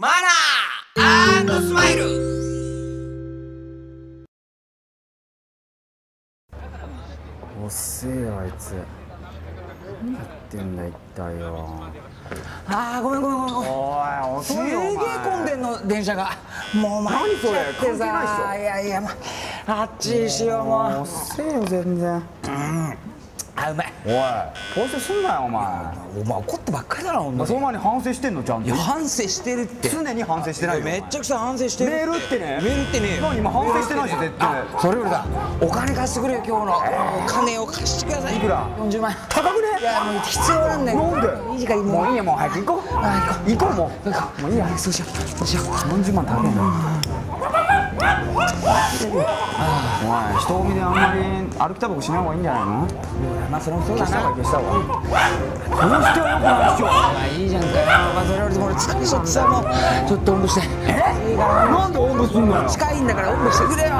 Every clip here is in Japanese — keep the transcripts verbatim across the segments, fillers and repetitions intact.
マナー&スマイル。遅えよあいつ。何やってんだ一体よ。あーごめんごめんごめん。おい遅いよお前。すげえ混んでんの電車が。もう参っちゃってさ。何それ関係ないっしょ。いやいやまあっちにしようもう。遅えよ全然。うん。あ、うまい。おい反省すんなよお前。お前怒ってばっかりだろほんとに。そんなに反省してんのちゃんと。いや反省してるって。常に反省してないよ。めっちゃくちゃ反省してる。メールってねメールってね何今反省してないし絶対。それよりだお金貸してくれよ今日の。お金を貸してください。いくらよんじゅうまん高くね。いやもう必要なんだよ。なんでいい時間もういいやもう早く行こう行こうもうもういいやそうしようそうしよう。よんじゅうまん高くねお前人混みであんまり歩きタバコしない方がいいんじゃないの。まあそれもそうだな。消した方がいい。どうしては良くないでしょ。まあいいじゃんかよ。まあそれよりも俺疲れちゃってさもうちょっとおんぶして。え？なんでおんぶすんのよ。近いんだからおんぶしてくれよ。いい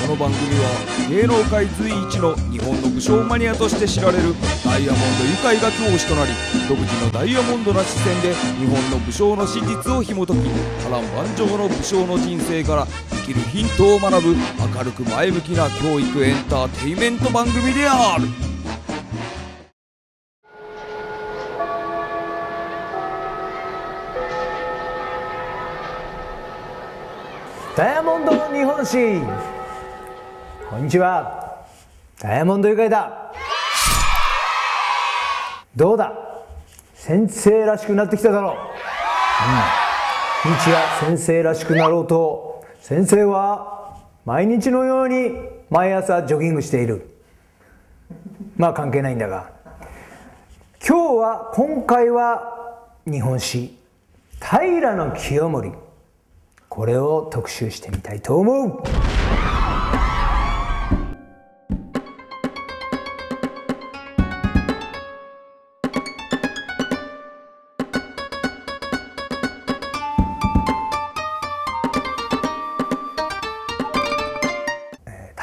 この番組は芸能界随一の日本の武将マニアとして知られるダイヤモンドユカイが教師となり、独自のダイヤモンドな視線で日本の武将の史実を紐解き、波乱万丈の武将の人生から生きるヒントを学ぶ明るく前向きな教育エンターテインメント番組である。ダイヤモンド日本史、こんにちは、ダイヤモンドユカイだ。どうだ、先生らしくなってきただろう。うん、日は先生らしくなろうと、先生は毎日のように毎朝ジョギングしている。まあ関係ないんだが、今日は今回は日本史、平清盛、これを特集してみたいと思う。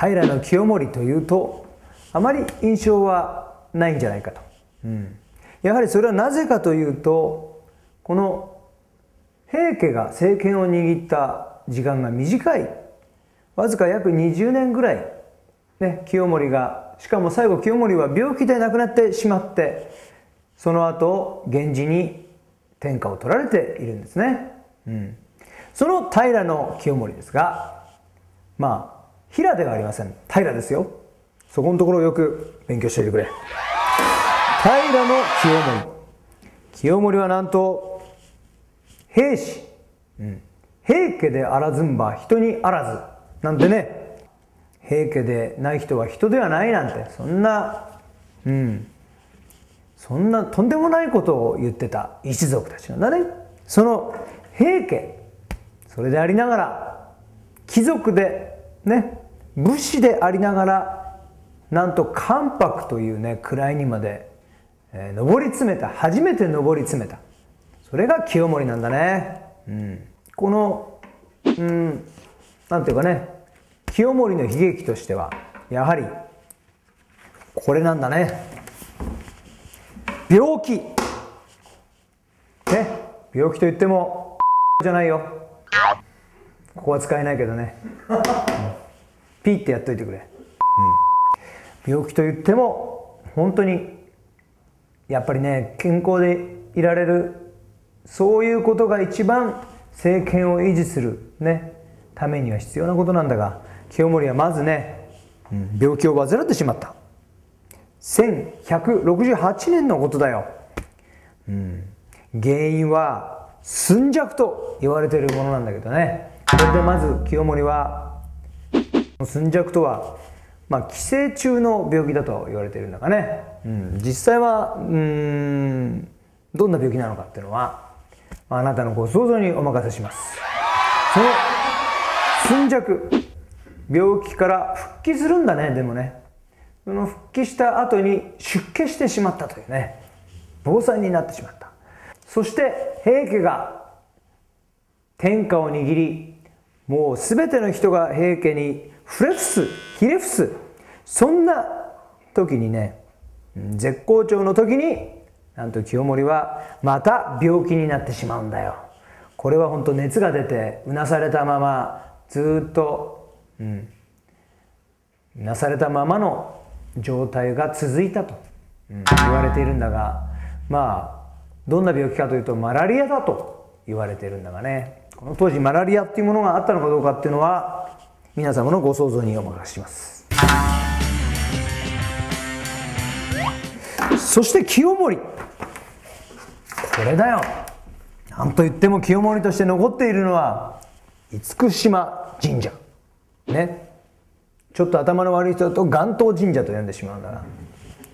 平清盛というとあまり印象はないんじゃないかと、うん、やはりそれはなぜかというと、この平家が政権を握った時間が短い、わずか約にじゅうねんぐらい、ね、清盛がしかも最後清盛は病気で亡くなってしまって、その後源氏に天下を取られているんですね、うん、その平清盛ですが、まあ平ではありません。平ですよ。そこのところをよく勉強しておいてくれ。平清盛。清盛はなんと平氏、うん、平家であらずんば人にあらずなんてね、平家でない人は人ではないなんて、そんな、うん、そんなとんでもないことを言ってた一族たちなんだね。その平家、それでありながら貴族でね、武士でありながら、なんと関白というね位にまで、えー、上り詰めた、初めて上り詰めた、それが清盛なんだね、うん、この、うん、なんていうかね、清盛の悲劇としてはやはりこれなんだね。病気、ね、病気といってもじゃないよ、ここは使えないけどね、うん、ピーってやっといてくれ、うん、病気と言っても本当にやっぱりね、健康でいられる、そういうことが一番政権を維持する、ね、ためには必要なことなんだが、清盛はまずね、うん、病気を患ってしまった。せんひゃくろくじゅうはちねんのことだよ、うん、原因は寸弱と言われているものなんだけどね。それでまず清盛は寸弱とは、まあ、寄生虫の病気だと言われているんだがね、うん、実際はうーんどんな病気なのかっていうのはあなたのご想像にお任せします。その寸弱、病気から復帰するんだね。でもね、その復帰した後に出家してしまったというね、坊さんになってしまった。そして平家が天下を握り、もう全ての人が平家に触れ伏す、ひれ伏す、そんな時にね、絶好調の時になんと清盛はまた病気になってしまうんだよ。これは本当熱が出てうなされたままずっと、うん、うなされたままの状態が続いたと、うん、言われているんだが、まあどんな病気かというとマラリアだと言われているんだがね、この当時マラリアっていうものがあったのかどうかっていうのは皆様のご想像にお任せします。そして清盛、これだよ。なんといっても清盛として残っているのは厳島神社ね。ちょっと頭の悪い人だと岩頭神社と呼んでしまうんだが、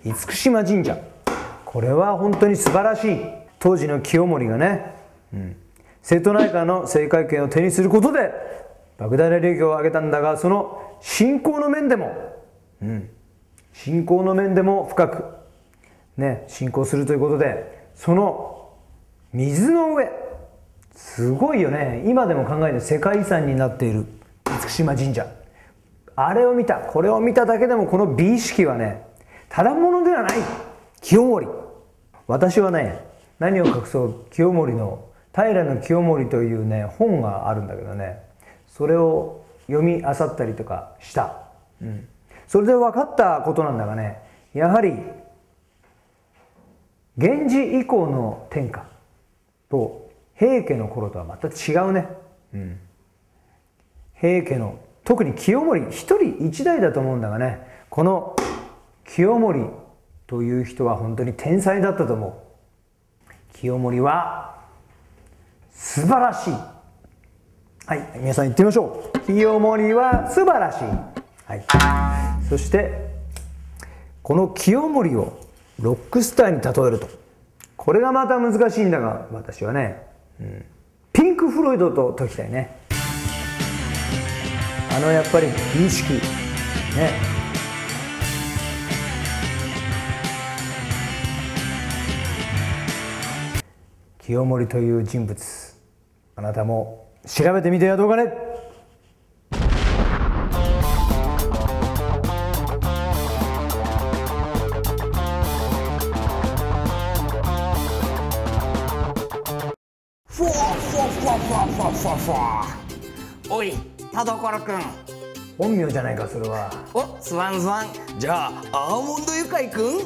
厳島神社、これは本当に素晴らしい。当時の清盛がね、うん、瀬戸内海の政界権を手にすることで莫大な利益を上げたんだが、その信仰の面でも、うん、信仰の面でも深くね、信仰するということで、その水の上、すごいよね。今でも考えて世界遺産になっている厳島神社、あれを見た、これを見ただけでもこの美意識はね、ただものではない。清盛、私はね、何を隠そう清盛の平清盛というね本があるんだけどね、それを読み漁ったりとかした、うん、それで分かったことなんだがね、やはり源氏以降の天下と平家の頃とはまた違うね、うん、平家の特に清盛一人一代だと思うんだがね、この清盛という人は本当に天才だったと思う。清盛は素晴らしい。はい、皆さん言ってみましょう。清盛は素晴らしい、はい、そしてこの清盛をロックスターに例えると、これがまた難しいんだが、私はね、うん、ピンク・フロイドと解きたいね。あのやっぱり美意識ね。清盛という人物、あなたも調べてみてはどうかね。おい、田所君、本名じゃないかそれは。お、スワンスワン。じゃあアーモンドユカイ君。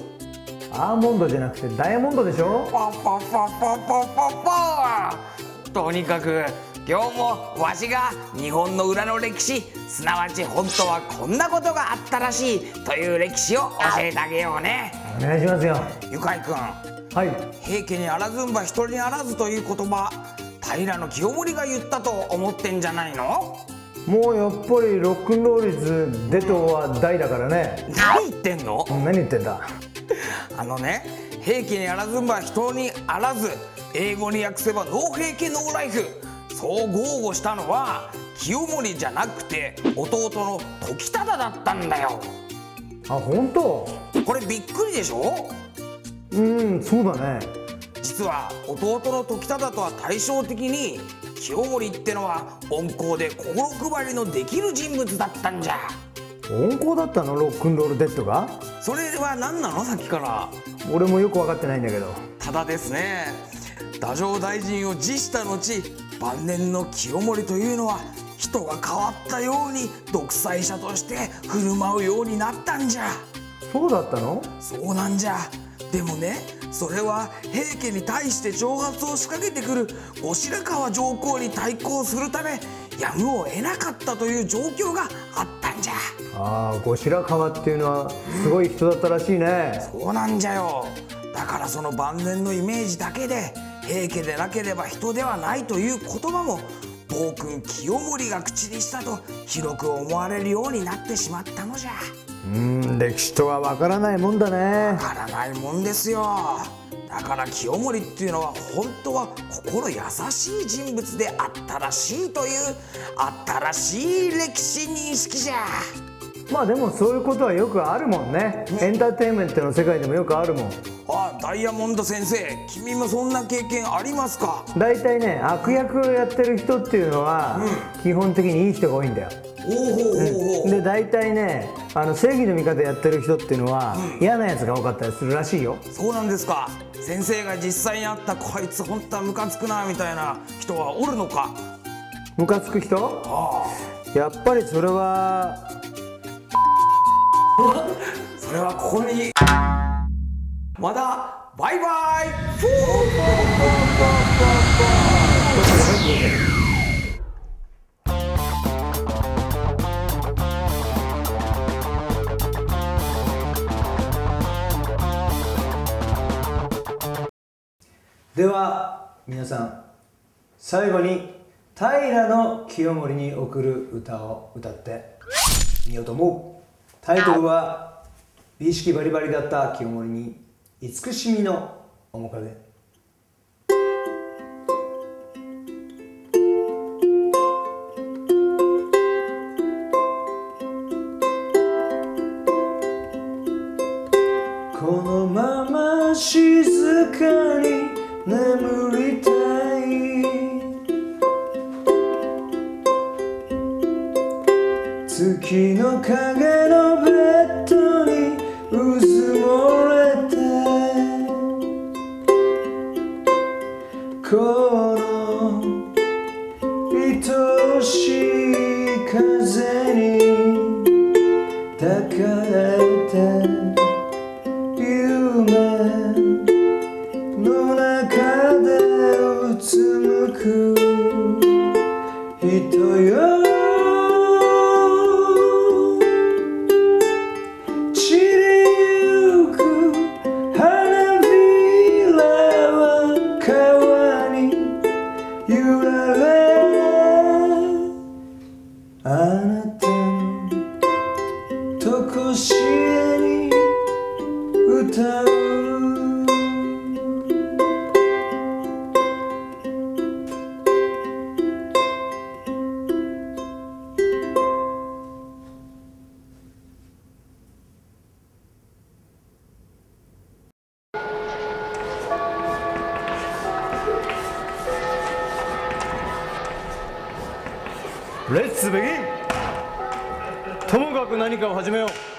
アーモンドじゃなくてダイヤモンドでしょ。パパパパパパパ。とにかく今日もわしが日本の裏の歴史、すなわち本当はこんなことがあったらしいという歴史を教えてあげようね。お願いしますよ、ユカイ君。はい。平家にあらずんば一人にあらずという言葉、平清盛が言ったと思ってんじゃないの？もうやっぱりロックンロール率出とは大だからね。何言ってんの？何言ってんだ。あのね、平家にあらずんば人にあらず、英語に訳せばノー平家ノーライフ、そう豪語したのは清盛じゃなくて弟の時忠だったんだよ。あ、本当？これびっくりでしょ？うん、そうだね。実は弟の時忠とは対照的に清盛ってのは温厚で心配りのできる人物だったんじゃ。温厚だったの？ロックンロールデッドが？それは何なの？さっきから俺もよく分かってないんだけど。ただですね、太政大臣を辞した後、晩年の清盛というのは人が変わったように独裁者として振る舞うようになったんじゃ。そうだったの？そうなんじゃ。でもね、それは平家に対して挑発を仕掛けてくる後白河上皇に対抗するためやむを得なかったという状況があったんじゃ。ああ、後白河っていうのはすごい人だったらしいね、うん、そうなんじゃよ。だからその晩年のイメージだけで平家でなければ人ではないという言葉も暴君清盛が口にしたと広く思われるようになってしまったのじゃ。うーん、歴史とは分からないもんだね。分からないもんですよ。だから清盛っていうのは本当は心優しい人物であったらしいという新しい歴史認識じゃ。まあでもそういうことはよくあるもんね、うん、エンターテインメントの世界でもよくあるもん。ああ、ダイヤモンド先生、君もそんな経験ありますか？だいたいね、悪役をやってる人っていうのは、うん、基本的にいい人が多いんだよ。で、大体ね、あの正義の味方やってる人っていうのは、うん、嫌なやつが多かったりするらしいよ。そうなんですか。先生が実際に会った、こいつ本当はムカつくなみたいな人はおるのか？ムカつく人？ああ、やっぱりそれはそれはここにまだバイバイでは皆さん、最後に平清盛に贈る歌を歌ってみようと思う。タイトルは美意識バリバリだった清盛に慈しみの面影。このまま静かに眠りたい、月の影のベッドにうずもれて、この愛しい風に抱かれて、夢の中でうつむく人よ、散りゆく花びらは川に揺られ、あなたのとこしえに歌う。レッツベギン。ともかく何かを始めよう。